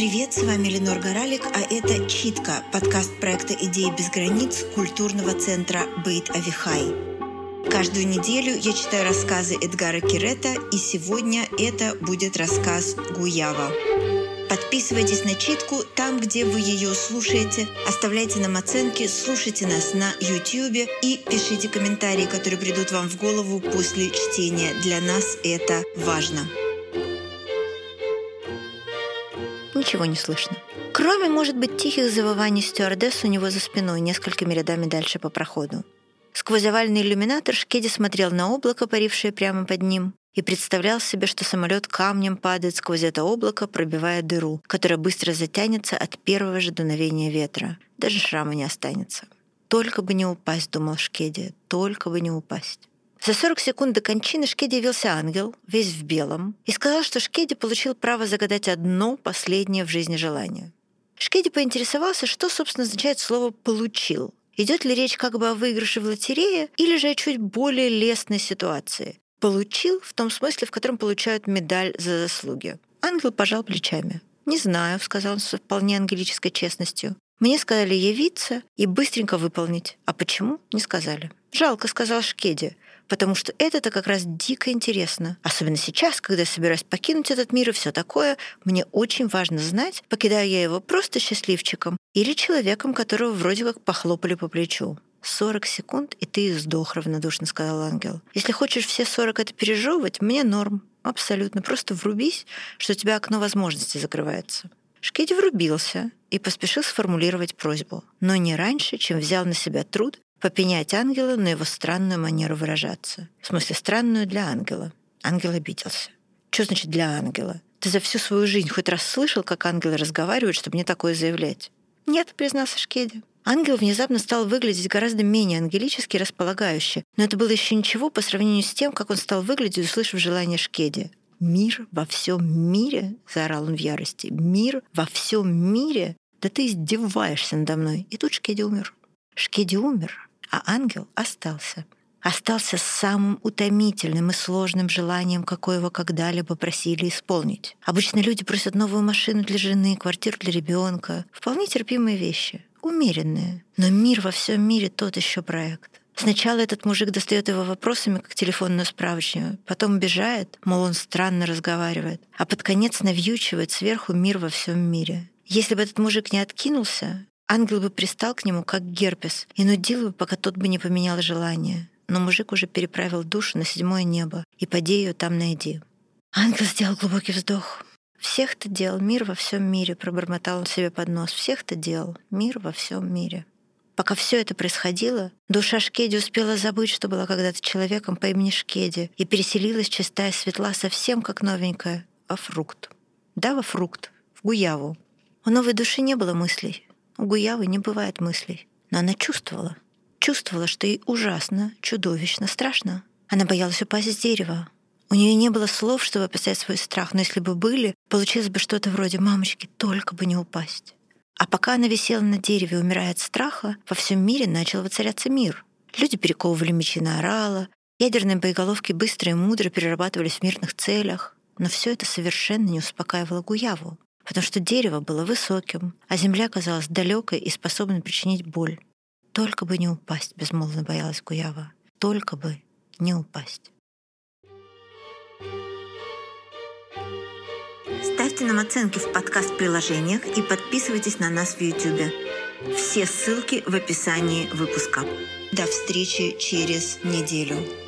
Привет, с вами Линор Горалик, а это «Читка» – подкаст проекта «Идеи без границ» культурного центра Бейт-Авихай. Каждую неделю я читаю рассказы Эдгара Кирета, и сегодня это будет рассказ «Гуайява». Подписывайтесь на «Читку» там, где вы ее слушаете, оставляйте нам оценки, слушайте нас на YouTube и пишите комментарии, которые придут вам в голову после чтения. Для нас это важно. Ничего не слышно. Кроме, может быть, тихих завываний стюардесс у него за спиной, несколькими рядами дальше по проходу. Сквозь овальный иллюминатор Шкеди смотрел на облако, парившее прямо под ним, и представлял себе, что самолет камнем падает сквозь это облако, пробивая дыру, которая быстро затянется от первого же дуновения ветра. Даже шрама не останется. «Только бы не упасть», — думал Шкеди, — «только бы не упасть». За 40 секунд до кончины Шкеди явился ангел, весь в белом, и сказал, что Шкеди получил право загадать одно последнее в жизни желание. Шкеди поинтересовался, что, собственно, означает слово «получил». Идет ли речь как бы о выигрыше в лотерее или же о чуть более лестной ситуации? «Получил» в том смысле, в котором получают медаль за заслуги. Ангел пожал плечами. «Не знаю», — сказал он со вполне ангелической честностью. «Мне сказали явиться и быстренько выполнить. А почему? Не сказали». «Жалко», — сказал Шкеди. Потому что это-то как раз дико интересно. Особенно сейчас, когда я собираюсь покинуть этот мир и все такое, мне очень важно знать, покидаю я его просто счастливчиком или человеком, которого вроде как похлопали по плечу. 40 секунд, и ты сдох, равнодушно сказал ангел. Если хочешь все 40 это пережевывать, мне норм. Абсолютно. Просто врубись, что у тебя окно возможностей закрывается. Шкеди врубился и поспешил сформулировать просьбу. Но не раньше, чем взял на себя труд попенять ангела на его странную манеру выражаться. В смысле, странную для ангела. Ангел обиделся. Что значит «для ангела»? Ты за всю свою жизнь хоть раз слышал, как ангелы разговаривают, чтобы мне такое заявлять? Нет, признался Шкеди. Ангел внезапно стал выглядеть гораздо менее ангелически и располагающе, но это было еще ничего по сравнению с тем, как он стал выглядеть, услышав желание Шкеди. «Мир во всем мире!» — заорал он в ярости. «Мир во всем мире! Да ты издеваешься надо мной!» И тут Шкеди умер. Шкеди умер. А ангел остался. Остался с самым утомительным и сложным желанием, какое его когда-либо просили исполнить. Обычно люди просят новую машину для жены, квартиру для ребенка. Вполне терпимые вещи, умеренные. Но мир во всем мире тот еще проект. Сначала этот мужик достает его вопросами, как телефонную справочную, потом бежает, мол, он странно разговаривает, а под конец навьючивает сверху мир во всем мире. Если бы этот мужик не откинулся, ангел бы пристал к нему, как герпес, и нудил бы, пока тот бы не поменял желание. Но мужик уже переправил душу на седьмое небо, и поди ее там найди. Ангел сделал глубокий вздох. «Всех ты делал, мир во всем мире», — пробормотал он себе под нос. «Всех ты делал, мир во всем мире». Пока все это происходило, душа Шкеди успела забыть, что была когда-то человеком по имени Шкеди, и переселилась чистая светла совсем как новенькая во фрукт. Да, во фрукт, в гуяву. У новой души не было мыслей. У Гуайявы не бывает мыслей. Но она чувствовала. Чувствовала, что ей ужасно, чудовищно, страшно. Она боялась упасть с дерева. У нее не было слов, чтобы описать свой страх, но если бы были, получилось бы что-то вроде «мамочки, только бы не упасть». А пока она висела на дереве, умирая от страха, во всем мире начал воцаряться мир. Люди перековывали мечи на орала, ядерные боеголовки быстро и мудро перерабатывались в мирных целях. Но все это совершенно не успокаивало Гуайяву. Потому что дерево было высоким, а земля казалась далекой и способной причинить боль. «Только бы не упасть», — безмолвно боялась Гуайява. «Только бы не упасть». Ставьте нам оценки в подкаст-приложениях и подписывайтесь на нас в YouTube. Все ссылки в описании выпуска. До встречи через неделю.